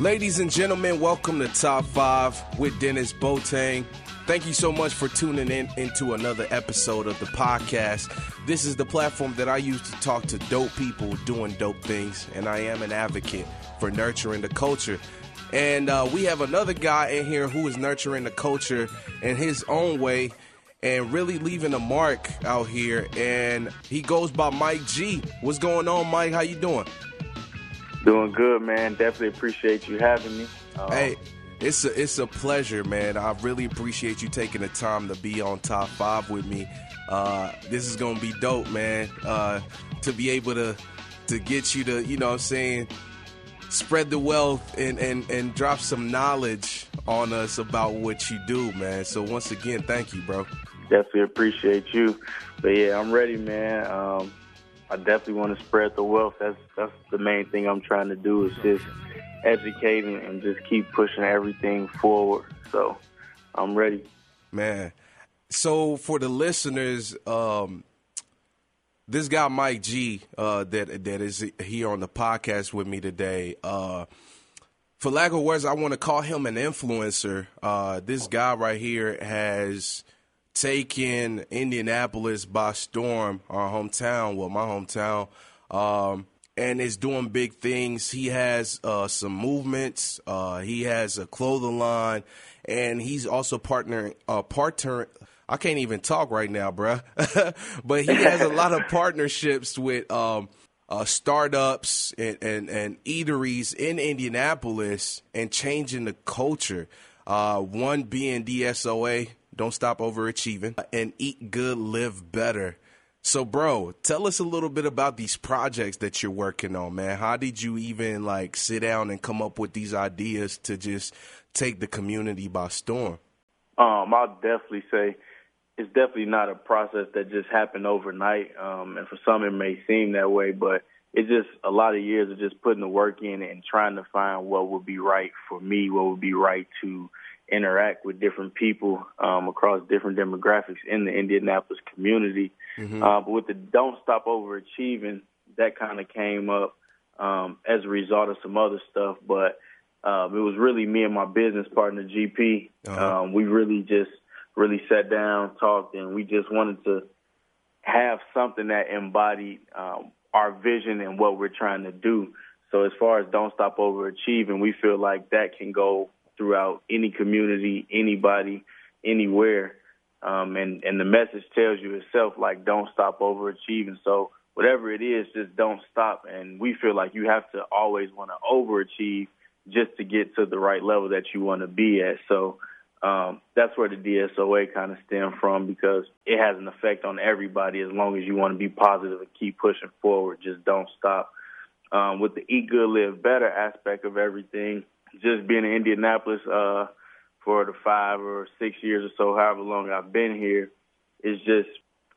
Ladies and gentlemen, welcome to Top 5 with Dennis Boateng. Thank you so much for tuning in into another episode of the podcast. This is the platform that I use to talk to dope people doing dope things, and I am an advocate for nurturing the culture. And we have another guy in here who is nurturing the culture in his own way and really leaving a mark out here. And he goes by Mike G. What's going on, Mike? How you doing? Doing good, man. Definitely appreciate you having me. Hey, it's a pleasure, man. I really appreciate you taking the time to be on Top 5 with me. This is going to be dope, man. To be able to get you to, you know what I'm saying, spread the wealth and drop some knowledge on us about what you do, man. So once again, thank you, bro. Definitely appreciate you. But yeah, I'm ready, man. I definitely want to spread the wealth. That's the main thing I'm trying to do, is just educate and just keep pushing everything forward. So I'm ready, man. So for the listeners, this guy Mike G, that is here on the podcast with me today. For lack of words, I want to call him an influencer. This guy right here has taken Indianapolis by storm, our hometown, well, my hometown, and is doing big things. He has some movements. He has a clothing line, and he's also partnering. I can't even talk right now, bruh. But he has a lot of partnerships with startups and eateries in Indianapolis and changing the culture. One being DSOA, Don't Stop Overachieving, and Eat Good, Live Better. So, bro, tell us a little bit about these projects that you're working on, man. How did you even, like, sit down and come up with these ideas to just take the community by storm? I'll definitely say it's definitely not a process that just happened overnight. And for some, it may seem that way, but it's just a lot of years of just putting the work in and trying to find what would be right for me, what would be right to interact with different people across different demographics in the Indianapolis community. Mm-hmm. But with the Don't Stop Overachieving, that kind of came up as a result of some other stuff. But it was really me and my business partner, GP. Uh-huh. We really sat down, talked, and we just wanted to have something that embodied our vision and what we're trying to do. So as far as Don't Stop Overachieving, we feel like that can go throughout any community, anybody, anywhere. And the message tells you itself, like, don't stop overachieving. So whatever it is, just don't stop. And we feel like you have to always want to overachieve just to get to the right level that you want to be at. So that's where the DSOA kind of stemmed from, because it has an effect on everybody as long as you want to be positive and keep pushing forward. Just don't stop. With the Eat Good, Live Better aspect of everything, just being in Indianapolis for the 5 or 6 years or so, however long I've been here, it's just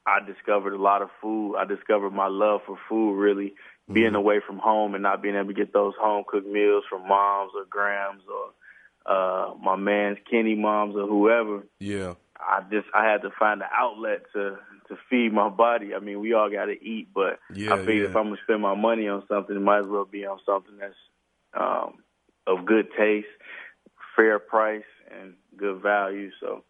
I discovered a lot of food. I discovered my love for food, really. Mm-hmm. Being away from home and not being able to get those home-cooked meals from moms or grams or my man's Kenny moms or whoever. Yeah. I had to find an outlet to feed my body. I mean, we all got to eat, but I figured if I'm going to spend my money on something, it might as well be on something that's of good taste, fair price, and good value. So,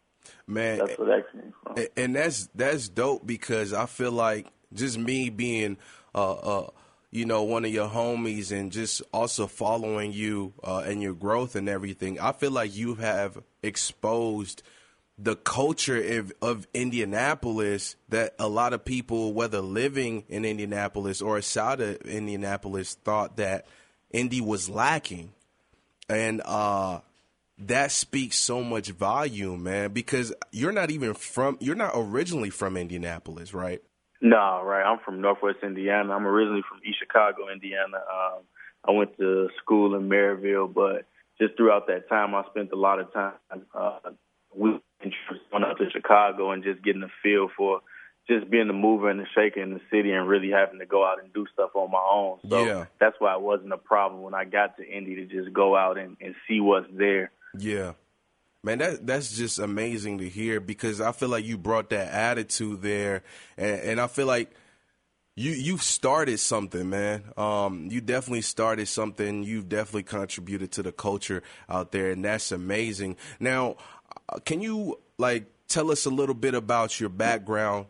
man, that's what that came from. And that's dope, because I feel like just me being one of your homies and just also following you and your growth and everything, I feel like you have exposed the culture of Indianapolis that a lot of people, whether living in Indianapolis or outside of Indianapolis, thought that Indy was lacking. And that speaks so much volume, man, because you're not originally from Indianapolis, right? No, right. I'm from Northwest Indiana. I'm originally from East Chicago, Indiana. I went to school in Maryville, but just throughout that time, I spent a lot of time going up to Chicago and just getting a feel for just being the mover and the shaker in the city and really having to go out and do stuff on my own. So that's why it wasn't a problem when I got to Indy, to just go out and see what's there. Yeah. Man, that's just amazing to hear, because I feel like you brought that attitude there, and I feel like You've started something, man. You definitely started something. You've definitely contributed to the culture out there, and that's amazing. Now, can you, like, tell us a little bit about your background,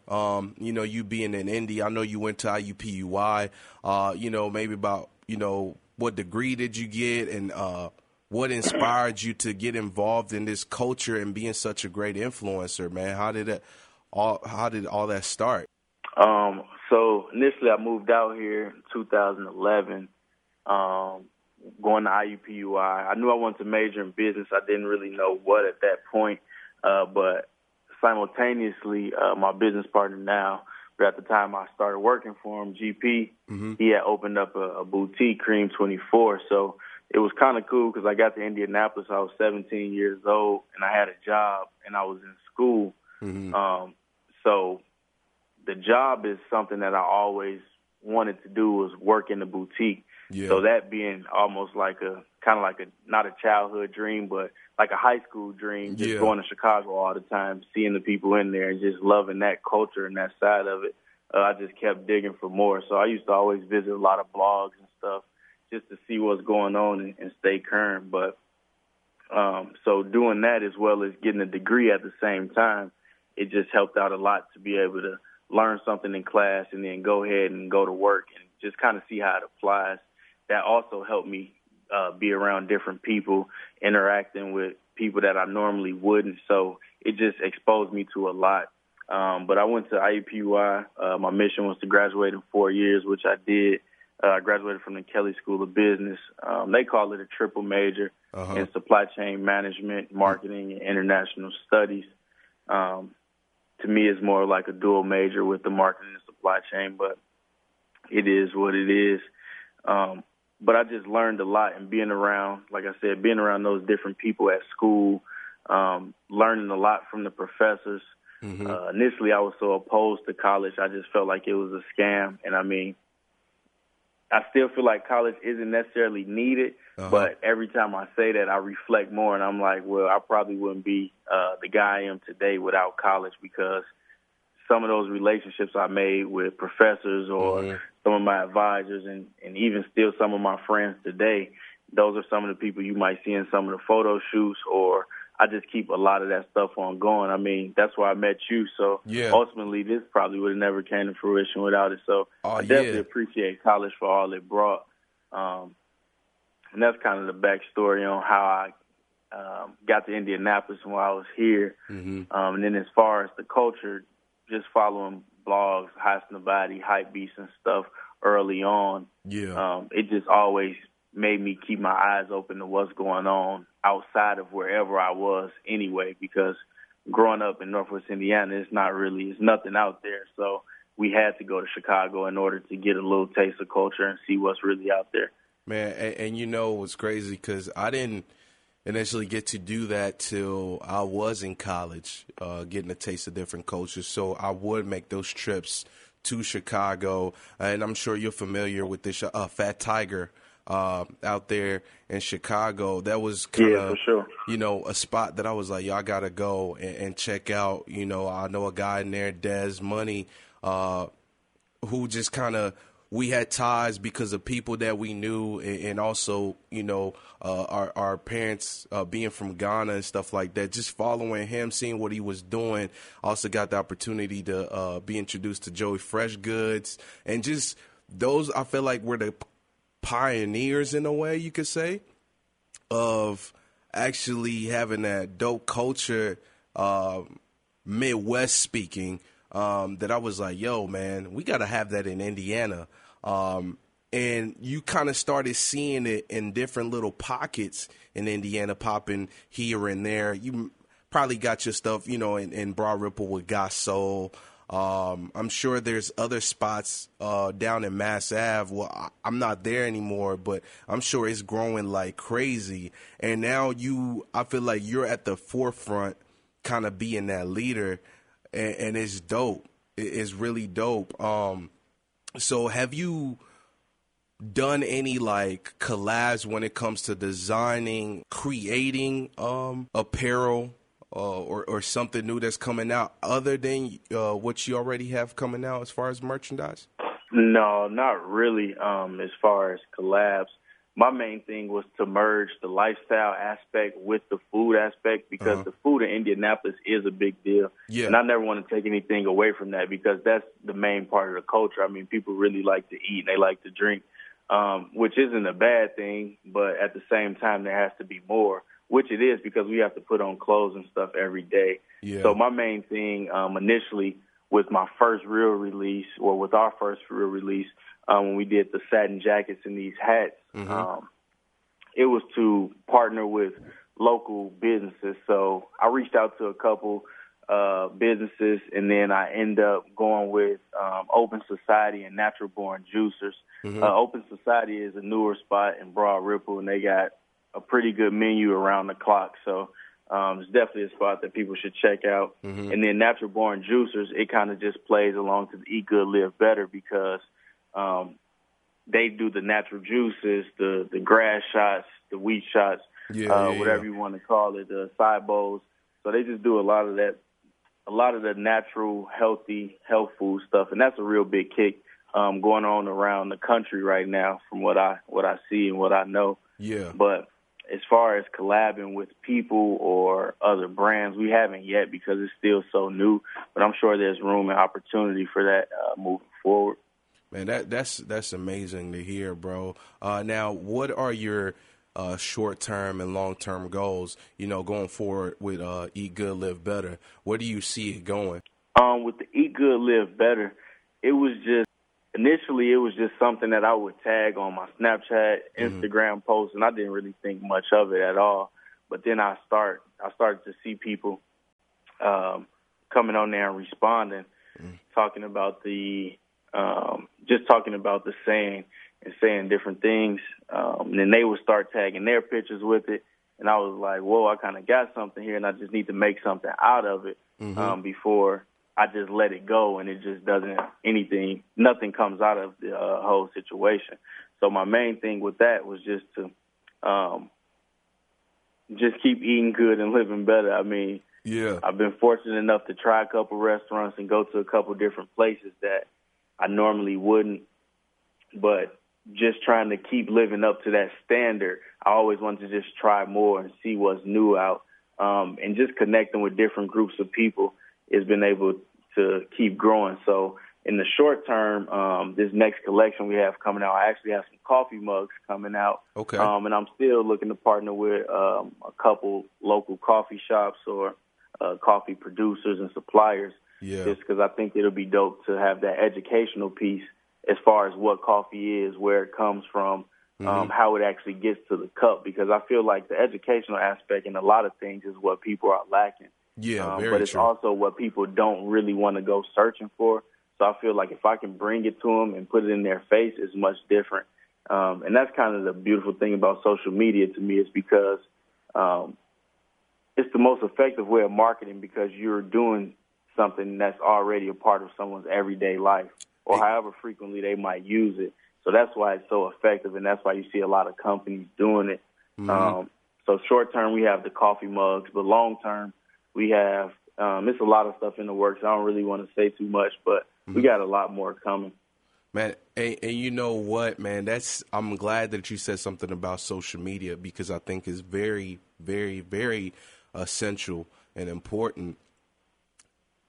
you being in Indy? I know you went to IUPUI, maybe about, what degree did you get and what inspired you to get involved in this culture and being such a great influencer, man? How did all that start? So initially I moved out here in 2011, going to IUPUI. I knew I wanted to major in business. I didn't really know what at that point, but simultaneously, my business partner now, but at the time I started working for him, GP, mm-hmm. he had opened up a boutique, Cream 24. So it was kind of cool because I got to Indianapolis. I was 17 years old, and I had a job, and I was in school. Mm-hmm. So the job is something that I always wanted to do, was work in the boutique. Yeah. So that being almost like not a childhood dream, but like a high school dream, just going to Chicago all the time, seeing the people in there and just loving that culture and that side of it. I just kept digging for more. So I used to always visit a lot of blogs and stuff just to see what's going on and stay current. But so doing that as well as getting a degree at the same time, it just helped out a lot to be able to learn something in class and then go ahead and go to work and just kind of see how it applies. That also helped me be around different people, interacting with people that I normally wouldn't. So it just exposed me to a lot. But I went to IUPUI. My mission was to graduate in 4 years, which I did. I graduated from the Kelley School of Business. They call it a triple major in supply chain management, marketing, and international studies. To me, it's more like a dual major with the marketing and supply chain, but it is what it is. But I just learned a lot, and being around those different people at school, learning a lot from the professors. Mm-hmm. Initially, I was so opposed to college. I just felt like it was a scam. And I mean, I still feel like college isn't necessarily needed, but every time I say that, I reflect more, and I'm like, well, I probably wouldn't be the guy I am today without college, because some of those relationships I made with professors or some of my advisors and even still some of my friends today, those are some of the people you might see in some of the photo shoots, or I just keep a lot of that stuff ongoing. I mean, that's why I met you. So ultimately, this probably would have never came to fruition without it. So I definitely appreciate college for all it brought. And that's kind of the backstory on how I got to Indianapolis when I was here. Mm-hmm. And then as far as the culture, just following blogs, Highsnobiety, Hypebeast and stuff early on. Yeah. It just always made me keep my eyes open to what's going on outside of wherever I was anyway, because growing up in Northwest Indiana, it's nothing out there. So we had to go to Chicago in order to get a little taste of culture and see what's really out there. Man, and what's crazy, because I didn't initially get to do that till I was in college, getting a taste of different cultures. So I would make those trips to Chicago, and I'm sure you're familiar with this Fat Tiger out there in Chicago. That was kind of, a spot that I was like, I gotta go and check out. I know a guy in there, Des Money, who just kind of, we had ties because of people that we knew, and also, our parents being from Ghana and stuff like that, just following him, seeing what he was doing. I also got the opportunity to be introduced to Joey Fresh Goods, and just those, I feel like, were the pioneers in a way, you could say, of actually having that dope culture, Midwest speaking, that I was like, yo, man, we got to have that in Indiana. And you kind of started seeing it in different little pockets in Indiana, popping here and there. You probably got your stuff, in Broad Ripple with Got Soul. I'm sure there's other spots down in Mass Ave. Well, I'm not there anymore, but I'm sure it's growing like crazy. And now I feel like you're at the forefront, kind of being that leader, and it's dope. It's really dope. So have you done any like collabs when it comes to designing, creating apparel? Or something new that's coming out other than what you already have coming out as far as merchandise? No, not really. As far as collabs, my main thing was to merge the lifestyle aspect with the food aspect, because the food in Indianapolis is a big deal. Yeah. And I never want to take anything away from that, because that's the main part of the culture. I mean, people really like to eat and they like to drink, which isn't a bad thing, but at the same time, there has to be more, which it is, because we have to put on clothes and stuff every day. Yeah. So my main thing initially with my first real release, or with our first real release, when we did the satin jackets and these hats, it was to partner with local businesses. So I reached out to a couple businesses, and then I end up going with Open Society and Natural Born Juicers. Open Society is a newer spot in Broad Ripple, and they got a pretty good menu around the clock. So it's definitely a spot that people should check out. And then Natural Born Juicers, it kind of just plays along to the Eat Good, Live Better, because they do the natural juices, the grass shots, the wheat shots, whatever you want to call it, the side bowls. So they just do a lot of that, a lot of the natural, healthy, health food stuff. And that's a real big kick going on around the country right now from what I see and what I know. Yeah. But as far as collabing with people or other brands, we haven't yet, because it's still so new. But I'm sure there's room and opportunity for that moving forward. Man, that's amazing to hear, bro. Now, what are your short-term and long-term goals, you know, going forward with Eat Good, Live Better? Where do you see it going? With the Eat Good, Live Better, it was just, initially, it was just something that I would tag on my Snapchat, Instagram posts, and I didn't really think much of it at all. But then I started to see people coming on there and responding, talking about the just talking about the saying and saying different things. And then they would start tagging their pictures with it. And I was like, whoa, I kind of got something here, and I just need to make something out of it before I just let it go and it just doesn't nothing comes out of the whole situation. So my main thing with that was just to just keep eating good and living better. I mean, I've been fortunate enough to try a couple restaurants and go to a couple different places that I normally wouldn't, but just trying to keep living up to that standard. I always wanted to just try more and see what's new out, and just connecting with different groups of people has been able to keep growing. So in the short term, this next collection we have coming out, I actually have some coffee mugs coming out. Okay. And I'm still looking to partner with a couple local coffee shops or coffee producers and suppliers. Yeah. Just because I think it'll be dope to have that educational piece as far as what coffee is, where it comes from, how it actually gets to the cup. Because I feel like the educational aspect in a lot of things is what people are lacking. Yeah, very true. But it's also what people don't really want to go searching for. So I feel like if I can bring it to them and put it in their face, it's much different. And that's kind of the beautiful thing about social media to me, is because it's the most effective way of marketing, because you're doing something that's already a part of someone's everyday life, or however frequently they might use it. So that's why it's so effective, and that's why you see a lot of companies doing it. So short term, we have the coffee mugs, but long term, we have it's a lot of stuff in the works. I don't really want to say too much, but we got a lot more coming. Man, and you know what, man? I'm glad that you said something about social media, because I think it's very, very, very essential and important.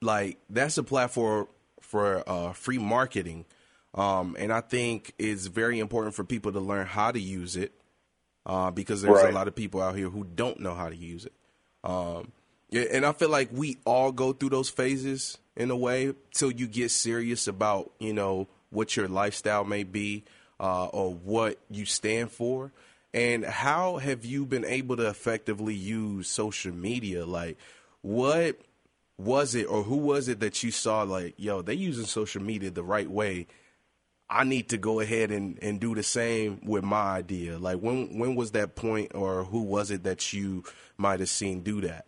Like, that's a platform for free marketing, and I think it's very important for people to learn how to use it, because there's a lot of people out here who don't know how to use it. And I feel like we all go through those phases in a way, till you get serious about, you know, what your lifestyle may be, or what you stand for. And how have you been able to effectively use social media? Like, what was it, or who was it that you saw like, yo, they using social media the right way, I need to go ahead and do the same with my idea? Like, when was that point, or who was it that you might have seen do that?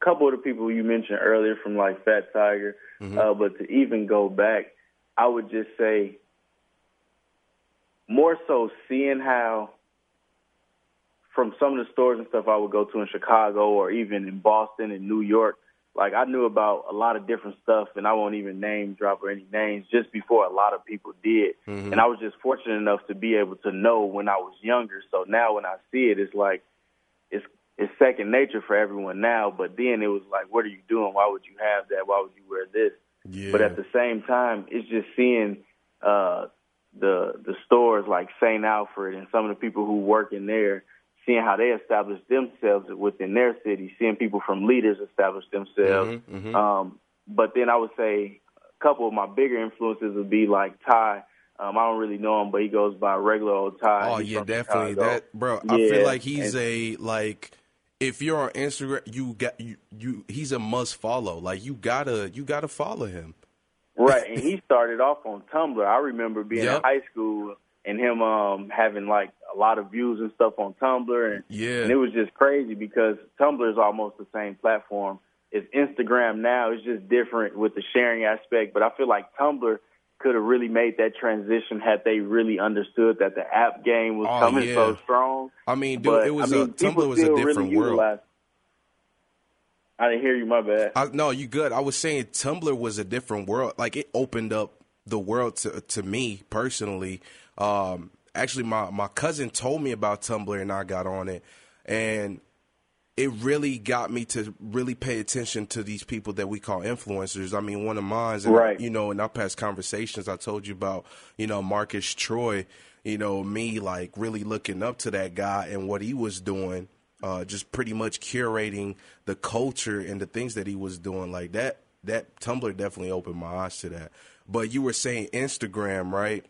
Couple of the people you mentioned earlier, from like Fat Tiger, but to even go back, I would just say more so seeing how, from some of the stores and stuff I would go to in Chicago, or even in Boston and New York, Like, I knew about a lot of different stuff, and I won't even name drop or any names, just before a lot of people did. Mm-hmm. And I was just fortunate enough to be able to know when I was younger. So now when I see it, it's like it's second nature for everyone now. But then it was like, what are you doing? Why would you have that? Why would you wear this? Yeah. But at the same time, it's just seeing the stores like St. Alfred and some of the people who work in there, seeing how they establish themselves within their city, seeing people from leaders establish themselves. Mm-hmm, mm-hmm. But then I would say a couple of my bigger influences would be like Ty. I don't really know him, but he goes by regular old Ty. Oh, yeah, definitely. Chicago. I feel like he's if you're on Instagram, he's a must follow. Like, you gotta follow him. Right, and he started off on Tumblr. I remember being in high school and him having like a lot of views and stuff on Tumblr, and it was just crazy because Tumblr is almost the same platform. It's Instagram now. It's just different with the sharing aspect, but I feel like Tumblr could have really made that transition had they really understood that the app game was coming so strong. I mean, dude, Tumblr was a different world. I didn't hear you, my bad. No, you good. I was saying Tumblr was a different world. Like, it opened up the world to me personally. Actually, my cousin told me about Tumblr, and I got on it. And it really got me to really pay attention to these people that we call influencers. I mean, one of mine's, in our past conversations, I told you about, Marcus Troy, me, like, really looking up to that guy and what he was doing. Just pretty much curating the culture and the things that he was doing, like that. That Tumblr definitely opened my eyes to that. But you were saying Instagram, right?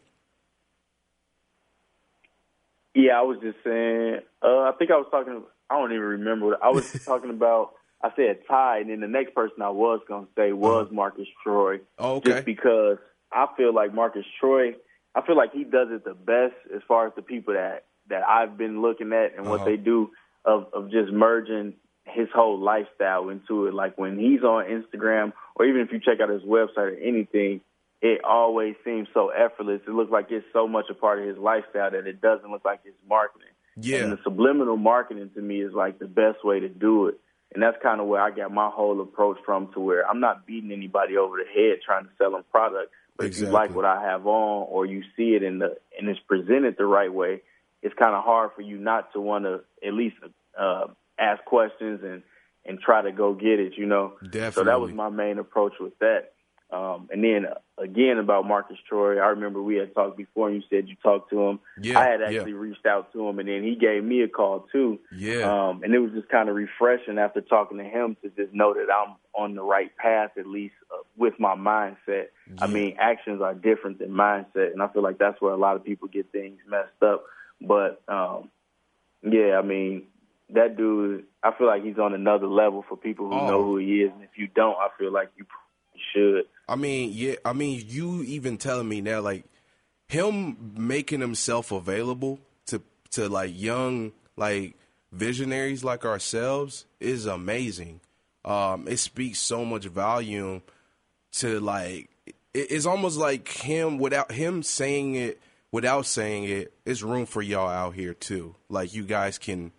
Yeah, I was just saying. I think I was talking. I don't even remember. I was talking about. I said Ty, and then the next person I was gonna say was Marcus Troy. Oh, okay. Just because I feel like Marcus Troy, I feel like he does it the best as far as the people that I've been looking at and what they do. Of just merging his whole lifestyle into it. Like, when he's on Instagram, or even if you check out his website or anything, it always seems so effortless. It looks like it's so much a part of his lifestyle that it doesn't look like it's marketing. Yeah. And the subliminal marketing to me is like the best way to do it. And that's kind of where I got my whole approach from, to where I'm not beating anybody over the head trying to sell them product. But if you like what I have on, or you see it and it's presented the right way, it's kind of hard for you not to want to at least ask questions and try to go get it, Definitely. So that was my main approach with that. And then, again, about Marcus Troy, I remember we had talked before, and you said you talked to him. Yeah, I had actually reached out to him, and then he gave me a call, too. Yeah. And it was just kind of refreshing after talking to him to just know that I'm on the right path, at least with my mindset. Yeah. I mean, actions are different than mindset, and I feel like that's where a lot of people get things messed up. But, that dude, I feel like he's on another level for people who know who he is. And if you don't, I feel like you should. I mean, you even telling me now, like, him making himself available to like, young, like, visionaries like ourselves is amazing. It speaks so much volume to, like, it's almost like him, without him saying it, without saying it, it's room for y'all out here too. Like, you guys can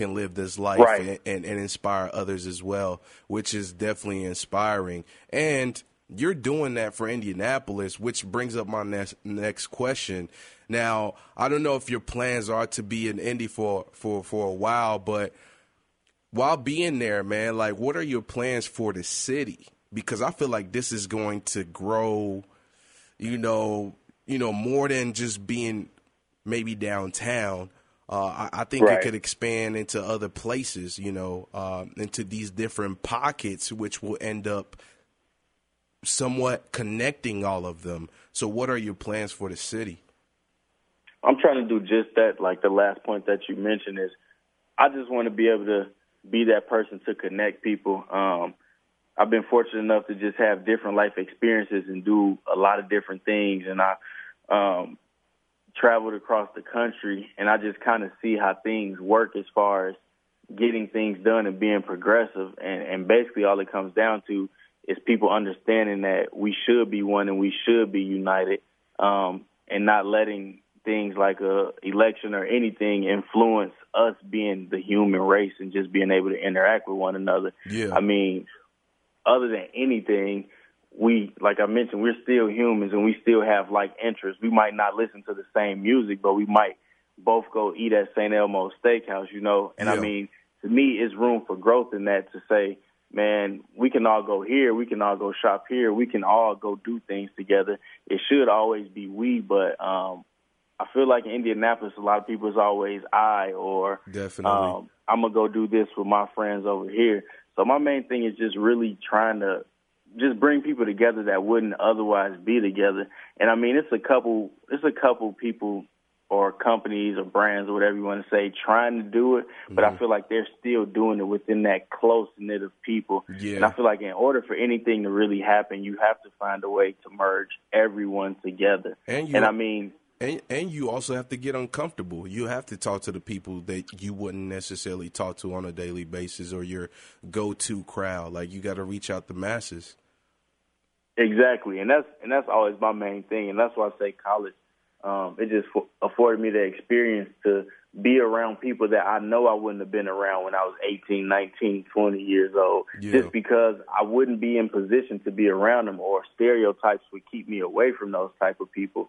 live this life right. and inspire others as well, which is definitely inspiring. And you're doing that for Indianapolis, which brings up my next question. Now, I don't know if your plans are to be in Indy for a while, but while being there, man, like, what are your plans for the city? Because I feel like this is going to grow, more than just being maybe downtown. I think it could expand into other places, into these different pockets, which will end up somewhat connecting all of them. So what are your plans for the city? I'm trying to do just that. Like, the last point that you mentioned is I just want to be able to be that person to connect people. I've been fortunate enough to just have different life experiences and do a lot of different things. And I traveled across the country, and I just kind of see how things work as far as getting things done and being progressive. And basically all it comes down to is people understanding that we should be one and we should be united, and not letting things like a election or anything influence us being the human race and just being able to interact with one another. Yeah. I mean, other than anything, we, like I mentioned, we're still humans and we still have like interests. We might not listen to the same music, but we might both go eat at St. Elmo's Steakhouse, you know? And yeah. I mean, to me, it's room for growth in that to say, man, we can all go here. We can all go shop here. We can all go do things together. It should always be we, but I feel like in Indianapolis, a lot of people is always I, or I'm going to go do this with my friends over here. So my main thing is just really trying to just bring people together that wouldn't otherwise be together. And I mean, it's a couple people or companies or brands or whatever you want to say trying to do it, but I feel like they're still doing it within that close knit of people. Yeah. And I feel like in order for anything to really happen, you have to find a way to merge everyone together. And you also have to get uncomfortable. You have to talk to the people that you wouldn't necessarily talk to on a daily basis, or your go-to crowd. Like, you got to reach out to masses. Exactly, and that's always my main thing, and that's why I say college. It just afforded me the experience to be around people that I know I wouldn't have been around when I was 18, 19, 20 years old, just because I wouldn't be in position to be around them, or stereotypes would keep me away from those type of people.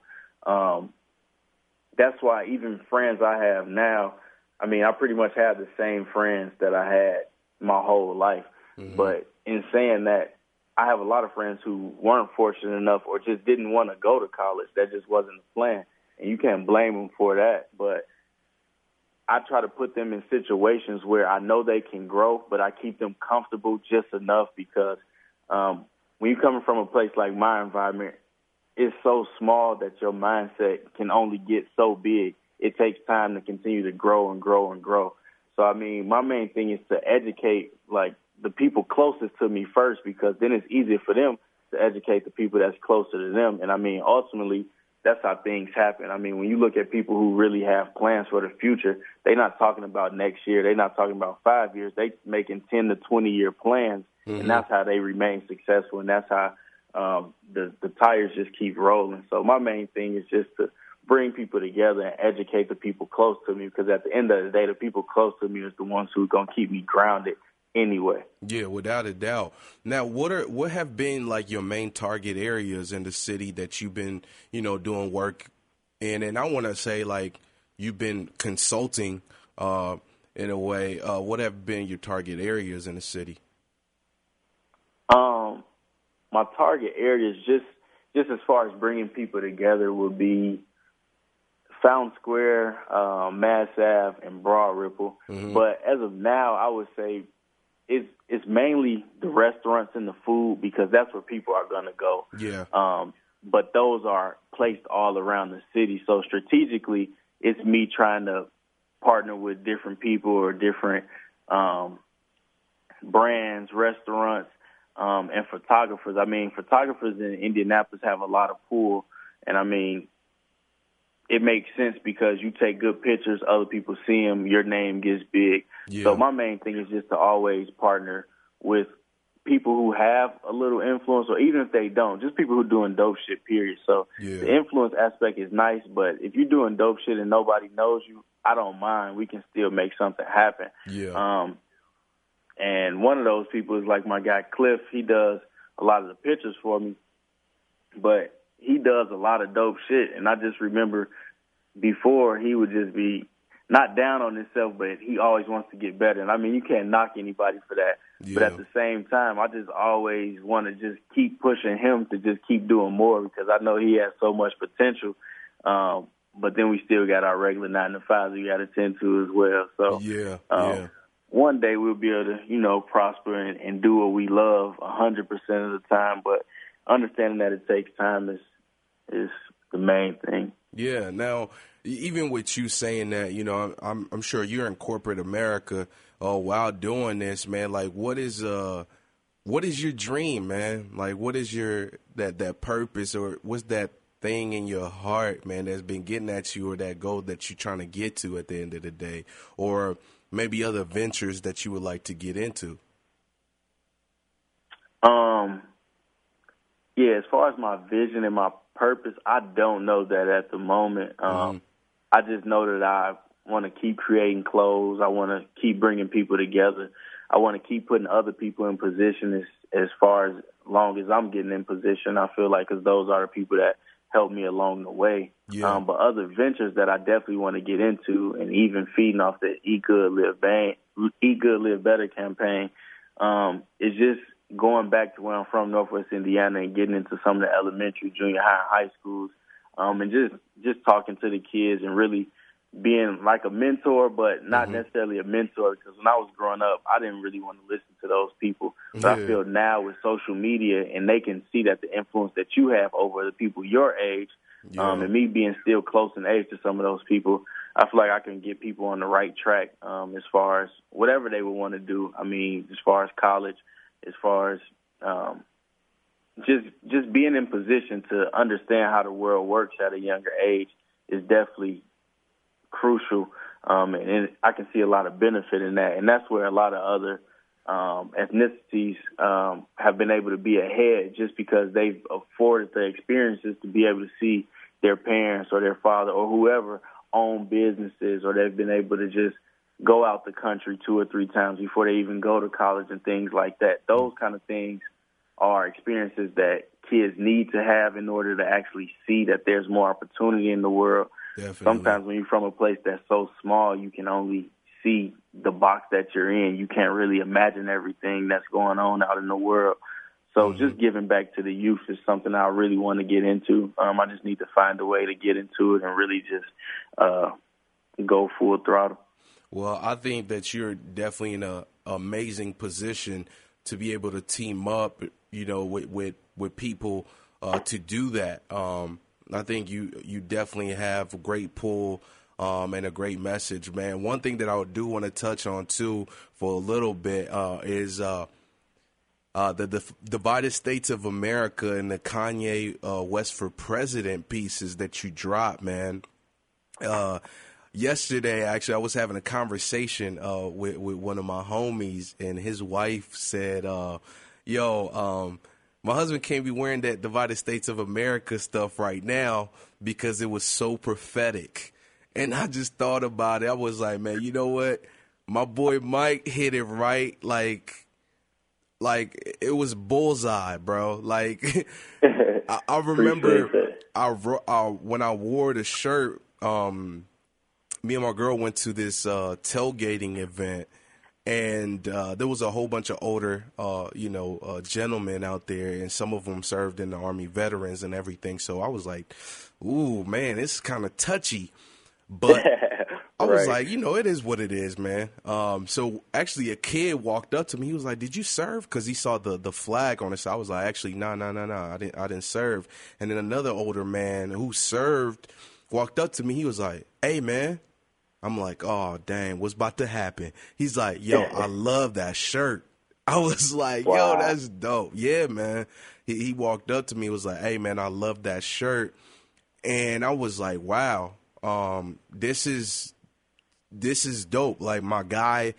That's why even friends I have now, I mean, I pretty much have the same friends that I had my whole life. Mm-hmm. But in saying that, I have a lot of friends who weren't fortunate enough or just didn't want to go to college. That just wasn't the plan. And you can't blame them for that. But I try to put them in situations where I know they can grow, but I keep them comfortable just enough, because when you're coming from a place like my environment, it's so small that your mindset can only get so big. It takes time to continue to grow and grow and grow. So, I mean, my main thing is to educate, like, the people closest to me first, because then it's easier for them to educate the people that's closer to them. And, I mean, ultimately, that's how things happen. I mean, when you look at people who really have plans for the future, they're not talking about next year. They're not talking about 5 years. They're making 10 to 20-year plans, and that's how they remain successful, and that's how the tires just keep rolling. So my main thing is just to bring people together and educate the people close to me, because at the end of the day, the people close to me is the ones who are going to keep me grounded anyway. Yeah, without a doubt. Now, what have been like your main target areas in the city that you've been, you know, doing work in? And I want to say, like, you've been consulting in a way. What have been your target areas in the city? My target areas, just as far as bringing people together, would be Sound Square, Mass Ave, and Broad Ripple. Mm-hmm. But as of now, I would say it's mainly the restaurants and the food, because that's where people are going to go. Yeah. But those are placed all around the city. So strategically, it's me trying to partner with different people or different brands, restaurants, and photographers. I mean, photographers in Indianapolis have a lot of pull, and I mean, it makes sense because you take good pictures, other people see them, your name gets big. Yeah. So my main thing is just to always partner with people who have a little influence, or even if they don't, just people who are doing dope shit, period. So the influence aspect is nice, but if you're doing dope shit and nobody knows you, I don't mind. We can still make something happen. Yeah. And one of those people is like my guy Cliff. He does a lot of the pictures for me, but he does a lot of dope shit. And I just remember before, he would just be not down on himself, but he always wants to get better. And, I mean, you can't knock anybody for that. Yeah. But at the same time, I just always want to just keep pushing him to just keep doing more, because I know he has so much potential. But then we still got our regular 9-to-5s we got to attend to as well. So, yeah. One day we'll be able to, you know, prosper and do what we love 100% of the time. But understanding that it takes time is the main thing. Yeah. Now, even with you saying that, you know, I'm sure you're in corporate America while doing this, man. Like, what is your dream, man? Like, what is your that purpose, or what's that thing in your heart, man, that's been getting at you, or that goal that you're trying to get to at the end of the day, or maybe other ventures that you would like to get into? Yeah, as far as my vision and my purpose, I don't know that at the moment. I just know that I want to keep creating clothes. I want to keep bringing people together. I want to keep putting other people in position as far as long as I'm getting in position, I feel like, because those are the people that helped me along the way. Yeah. But other ventures that I definitely want to get into, and even feeding off the Eat Good, Live Bang, Eat Good, Live Better campaign, is just going back to where I'm from, Northwest Indiana, and getting into some of the elementary, junior high, high schools, and just talking to the kids and really being like a mentor, but not necessarily a mentor, because when I was growing up, I didn't really want to listen to those people. But I feel now with social media, and they can see that the influence that you have over the people your age, and me being still close in age to some of those people, I feel like I can get people on the right track as far as whatever they would want to do. I mean, as far as college, as far as just being in position to understand how the world works at a younger age is definitely crucial, and I can see a lot of benefit in that, and that's where a lot of other ethnicities have been able to be ahead, just because they've afforded the experiences to be able to see their parents or their father or whoever own businesses, or they've been able to just go out the country 2 or 3 times before they even go to college and things like that. Those kind of things are experiences that kids need to have in order to actually see that there's more opportunity in the world. Definitely. Sometimes when you're from a place that's so small, you can only see the box that you're in. You can't really imagine everything that's going on out in the world. So just giving back to the youth is something I really want to get into. I just need to find a way to get into it and really just go full throttle. Well, I think that you're definitely in an amazing position to be able to team up, you know, with people to do that. I think you definitely have a great pull and a great message, man. One thing that I do want to touch on, too, for a little bit is the divided states of America and the Kanye West for President pieces that you dropped, man. Yesterday, actually, I was having a conversation with one of my homies, and his wife said, my husband can't be wearing that divided states of America stuff right now because it was so prophetic. And I just thought about it. I was like, man, you know what? My boy Mike hit it right. Like it was bullseye, bro. Like I remember when I wore the shirt, me and my girl went to this tailgating event. And there was a whole bunch of older, gentlemen out there, and some of them served in the Army, veterans and everything. So I was like, ooh, man, this is kind of touchy. But I was like, you know, it is what it is, man. So actually a kid walked up to me. He was like, did you serve? Because he saw the flag on it. So I was like, actually, no, I didn't serve. And then another older man who served walked up to me. He was like, hey, man. I'm like, oh, dang, what's about to happen? He's like, yo, I love that shirt. I was like, wow. Yo, that's dope. Yeah, man. He walked up to me, was like, hey, man, I love that shirt. And I was like, wow, this is dope. Like, my guy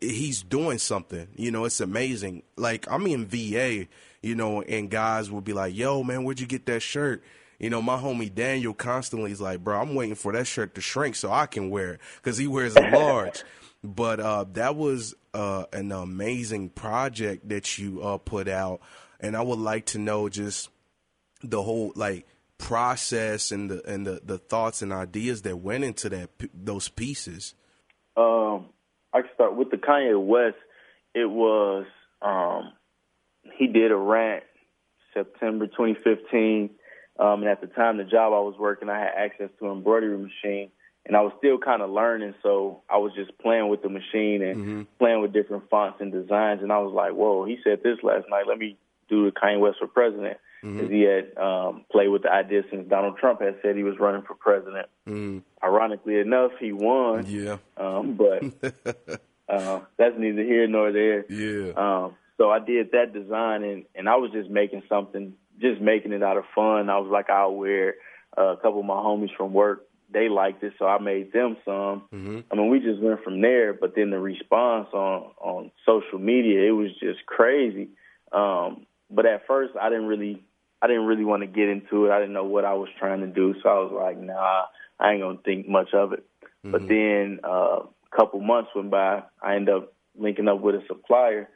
he's doing something. You know, it's amazing. Like, I'm in VA, you know, and guys will be like, yo, man, where'd you get that shirt? You know, my homie Daniel constantly is like, bro, I'm waiting for that shirt to shrink so I can wear it, because he wears a large. But that was an amazing project that you put out. And I would like to know just the whole, like, process and the thoughts and ideas that went into those pieces. I can start with the Kanye West. It was he did a rant September 2015. And at the time, the job I was working, I had access to an embroidery machine, and I was still kind of learning. So I was just playing with the machine and playing with different fonts and designs. And I was like, whoa, he said this last night. Let me do the Kanye West for president. Because he had played with the idea since Donald Trump had said he was running for president. Ironically enough, he won. Yeah. But that's neither here nor there. Yeah. So I did that design, and I was just making something. Just making it out of fun. I was like, I'll wear a couple of my homies from work. They liked it, so I made them some. I mean, we just went from there. But then the response on social media, it was just crazy. But at first, I didn't really want to get into it. I didn't know what I was trying to do, so I was like, nah, I ain't gonna think much of it. But then a couple months went by. I ended up linking up with a supplier.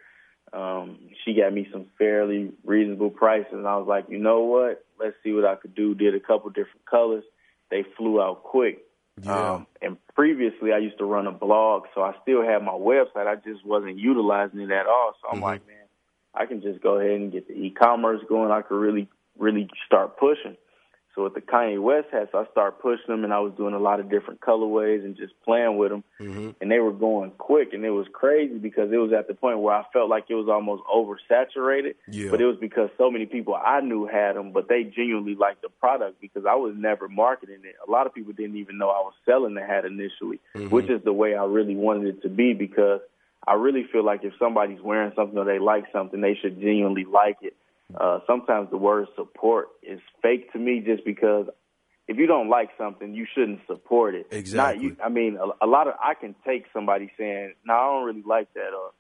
She got me some fairly reasonable prices, and I was like, you know what? Let's see what I could do. Did a couple different colors. They flew out quick. Yeah. And previously I used to run a blog, so I still had my website. I just wasn't utilizing it at all. So I'm like, man, I can just go ahead and get the e-commerce going. I could really start pushing. So with the Kanye West hats, I started pushing them, and I was doing a lot of different colorways and just playing with them. And they were going quick, and it was crazy because it was at the point where I felt like it was almost oversaturated. But it was because so many people I knew had them, but they genuinely liked the product because I was never marketing it. A lot of people didn't even know I was selling the hat initially, which is the way I really wanted it to be, because I really feel like if somebody's wearing something or they like something, they should genuinely like it. Sometimes the word support is fake to me, just because if you don't like something, you shouldn't support it. Exactly. I can take somebody saying, no, I don't really like that, or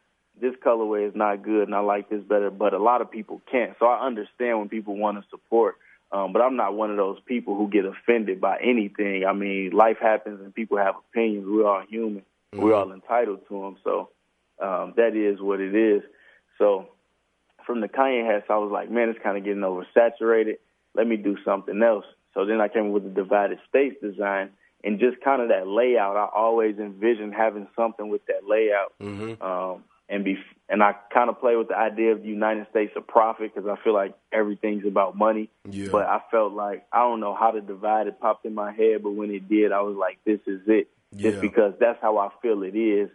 this colorway is not good and I like this better, but a lot of people can't. So I understand when people want to support, but I'm not one of those people who get offended by anything. I mean, life happens and people have opinions. We're all human. Mm-hmm. We're all entitled to them. So that is what it is. So from the Kanye hats, I was like, man, it's kind of getting oversaturated. Let me do something else. So then I came up with the divided states design, and just kind of that layout. I always envisioned having something with that layout. And I kind of play with the idea of the United States of profit, because I feel like everything's about money. But I felt like, I don't know how the divided popped in my head, but when it did, I was like, this is it. Just because that's how I feel it is.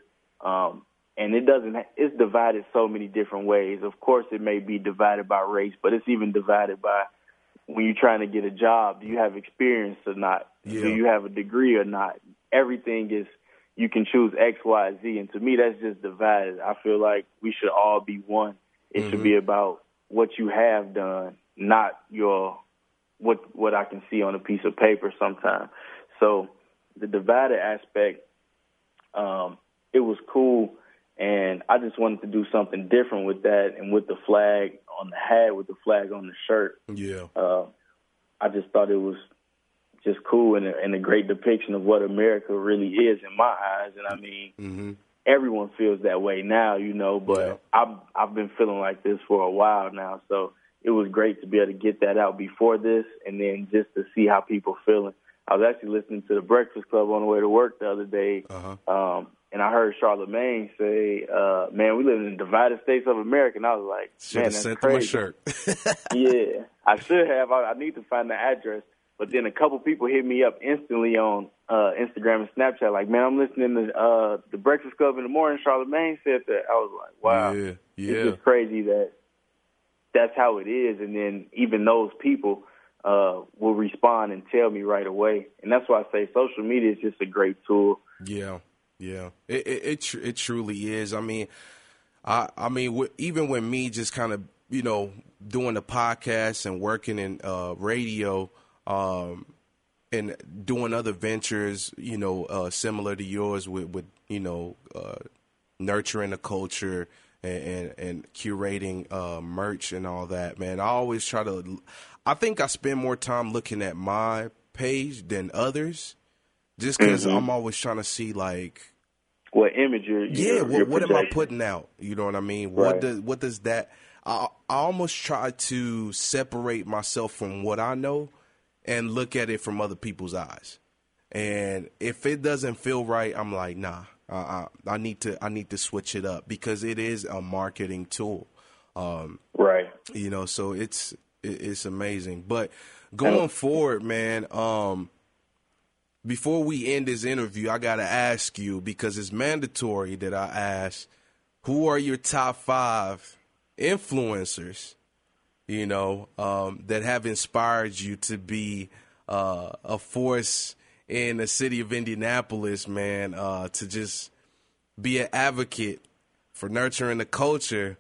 And it's divided so many different ways. Of course, it may be divided by race, but it's even divided by when you're trying to get a job. Do you have experience or not? Yeah. Do you have a degree or not? Everything is, you can choose X, Y, Z. And to me, that's just divided. I feel like we should all be one. It should be about what you have done, not what I can see on a piece of paper sometimes. So the divided aspect, it was cool. And I just wanted to do something different with that, and with the flag on the hat, with the flag on the shirt. I just thought it was just cool and a great depiction of what America really is in my eyes. And I mean, everyone feels that way now, you know, but I've been feeling like this for a while now. So it was great to be able to get that out before this, and then just to see how people feeling. I was actually listening to The Breakfast Club on the way to work the other day. And I heard Charlemagne say, man, we live in the divided states of America. And I was like, man, that's crazy. Should have sent them a shirt. I should have. I need to find the address. But then a couple people hit me up instantly on Instagram and Snapchat, like, man, I'm listening to The Breakfast Club in the morning. Charlemagne said that. I was like, wow. It's just crazy that that's how it is. And then even those people will respond and tell me right away. And that's why I say social media is just a great tool. It truly is. I mean, I mean, even with me just kind of, you know, doing the podcast and working in radio and doing other ventures, you know, similar to yours with you know, nurturing the culture and curating merch and all that, man, I always try to, I think I spend more time looking at my page than others. Just because I'm always trying to see, like, what image you're what am I putting out? You know what I mean? What does that? I almost try to separate myself from what I know and look at it from other people's eyes. And if it doesn't feel right, I'm like, nah, I need to switch it up, because it is a marketing tool, you know. So it's amazing. But going forward, man. Before we end this interview, I got to ask you, because it's mandatory that I ask, who are your top 5 influencers, you know, that have inspired you to be a force in the city of Indianapolis, man, to just be an advocate for nurturing the culture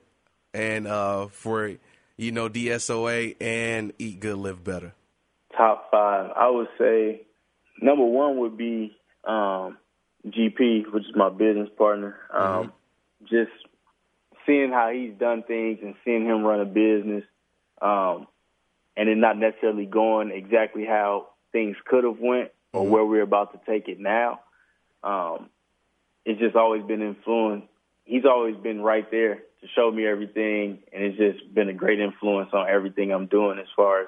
and for, you know, DSOA and Eat Good, Live Better? Top 5, I would say. Number 1 would be GP, which is my business partner. Just seeing how he's done things and seeing him run a business, and it not necessarily going exactly how things could have went or where we're about to take it now. It's just always been he's always been right there to show me everything, and it's just been a great influence on everything I'm doing as far as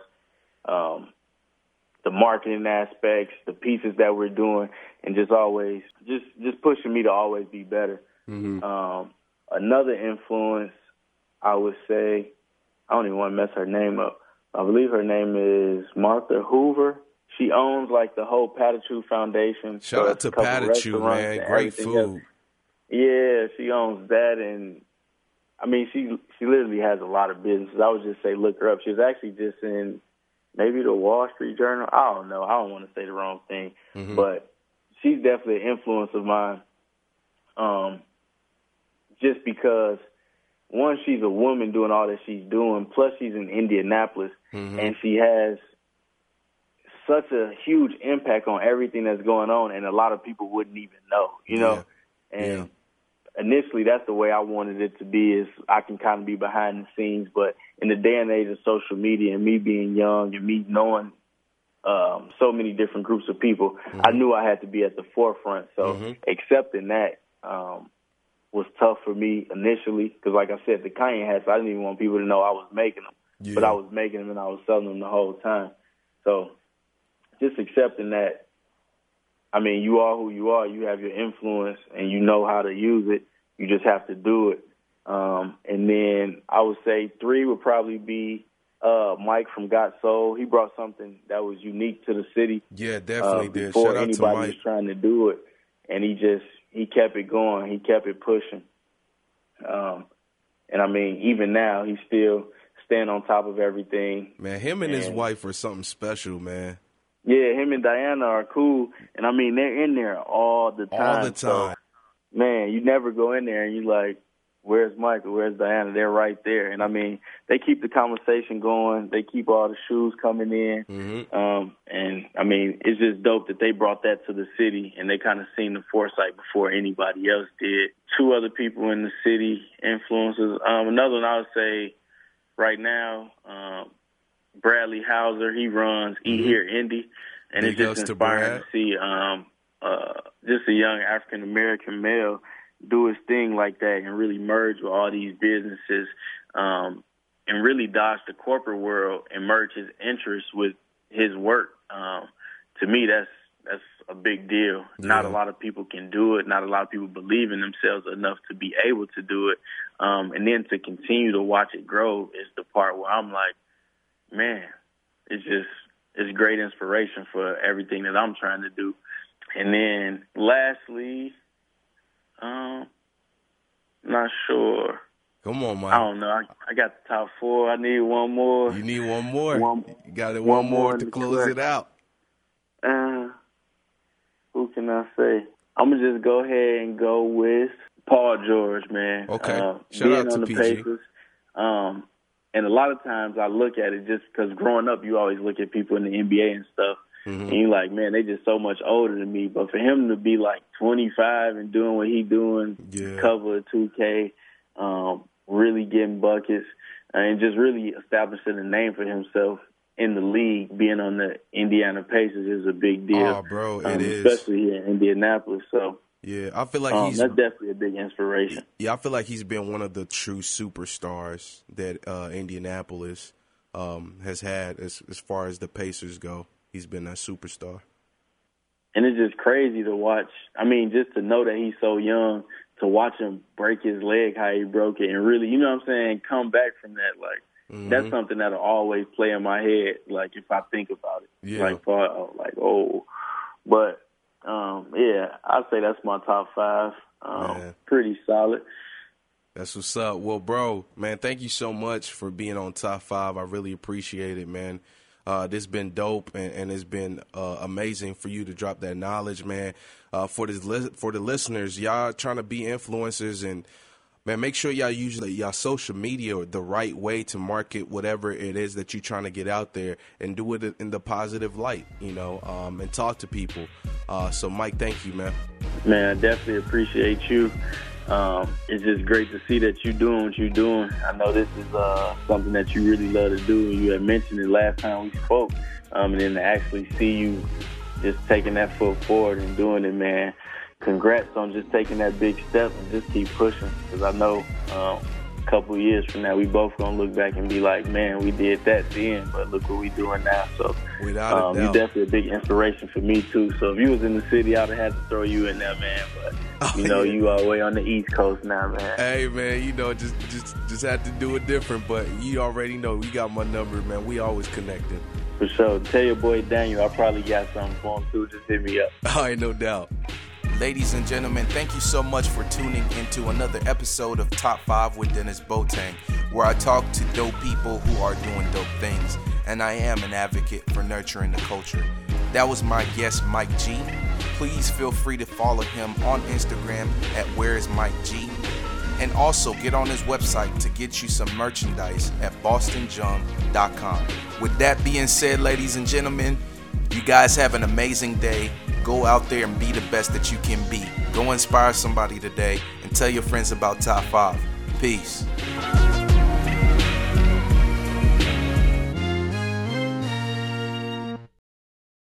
the marketing aspects, the pieces that we're doing, and just always just pushing me to always be better. Mm-hmm. Another influence, I would say, I don't even want to mess her name up. I believe her name is Martha Hoover. She owns, like, the whole Patatou Foundation. Shout out to Patatou, man. Great food. Else. Yeah, she owns that. And, I mean, she literally has a lot of businesses. I would just say look her up. She was actually just in maybe the Wall Street Journal. I don't know. I don't want to say the wrong thing. Mm-hmm. But she's definitely an influence of mine just because, one, she's a woman doing all that she's doing, plus she's in Indianapolis, mm-hmm. and she has such a huge impact on everything that's going on, and a lot of people wouldn't even know, you know? Yeah. And initially, that's the way I wanted it to be, is I can kind of be behind the scenes, but in the day and age of social media and me being young and me knowing so many different groups of people, mm-hmm. I knew I had to be at the forefront. So mm-hmm. accepting that was tough for me initially, because like I said, the Kanye hats, I didn't even want people to know I was making them, yeah. but I was making them and I was selling them the whole time. So just accepting that, I mean, you are who you are. You have your influence, and you know how to use it. You just have to do it. And then I would say 3 would probably be Mike from Got Soul. He brought something that was unique to the city. Yeah, definitely did. Shout out to Mike. Before anybody was trying to do it, and he kept it going. He kept it pushing. And, I mean, even now, he's still staying on top of everything. Man, him and his wife are something special, man. Yeah, him and Diana are cool, and I mean they're in there all the time. All the time, so, man. You never go in there and you like, where's Michael? Where's Diana? They're right there, and I mean they keep the conversation going. They keep all the shoes coming in, mm-hmm. And I mean it's just dope that they brought that to the city, and they kind of seen the foresight before anybody else did. 2 other people in the city influences. Another one I would say right now. Bradley Hauser, he runs Eat mm-hmm. Here Indy, and it's just inspiring to see just a young African-American male do his thing like that and really merge with all these businesses and really dodge the corporate world and merge his interests with his work. To me, that's a big deal. Yeah. Not a lot of people can do it. Not a lot of people believe in themselves enough to be able to do it. And then to continue to watch it grow is the part where I'm like, man, it's great inspiration for everything that I'm trying to do. And then lastly, not sure. Come on, Mike. I don't know. I got the top 4. I need one more. You need one more. You got it one more to close it out. Who can I say? I'm going to just go ahead and go with Paul George, man. Okay. Shout out to the PG. Pacers. And a lot of times I look at it just because growing up, you always look at people in the NBA and stuff. Mm-hmm. And you're like, man, they just so much older than me. But for him to be like 25 and doing what he doing, cover 2K, really getting buckets, and just really establishing a name for himself in the league, being on the Indiana Pacers is a big deal. Oh, bro, it is. Especially here in Indianapolis. So. Yeah, I feel like that's definitely a big inspiration. Yeah, I feel like he's been one of the true superstars that Indianapolis has had as far as the Pacers go. He's been a superstar. And it's just crazy to watch. I mean, just to know that he's so young, to watch him break his leg, how he broke it, and really, you know what I'm saying, come back from that. Like, mm-hmm. that's something that'll always play in my head, like, if I think about it. Yeah. But... yeah, I'd say that's my top 5. Pretty solid. That's what's up. Well, bro, man, thank you so much for being on Top 5. I really appreciate it, man. This has been dope, and it's been amazing for you to drop that knowledge, man. For the listeners, y'all trying to be influencers, and, man, make sure y'all use y'all social media the right way to market whatever it is that you're trying to get out there, and do it in the positive light, you know, and talk to people. So, Mike, thank you, man. Man, I definitely appreciate you. It's just great to see that you're doing what you're doing. I know this is something that you really love to do. You had mentioned it last time we spoke, and then to actually see you just taking that foot forward and doing it, man, congrats on just taking that big step and just keep pushing, because I know a couple of years from now we both going to look back and be like, man, we did that then, but look what we doing now. So you're definitely a big inspiration for me too. So if you was in the city, I would have had to throw you in there, man. But you are way on the East Coast now, man. Hey, man, just had to do it different, but you already know you got my number, man. We always connected. For sure. Tell your boy Daniel I probably got something for him too. Just hit me up. All right, no doubt. Ladies and gentlemen, thank you so much for tuning into another episode of Top 5 with Dennis Boateng, where I talk to dope people who are doing dope things, and I am an advocate for nurturing the culture. That was my guest, Mike G. Please feel free to follow him on Instagram at whereismikeg, and also get on his website to get you some merchandise at bostonjunk.com. With that being said, ladies and gentlemen, you guys have an amazing day. Go out there and be the best that you can be. Go inspire somebody today and tell your friends about Top 5. Peace.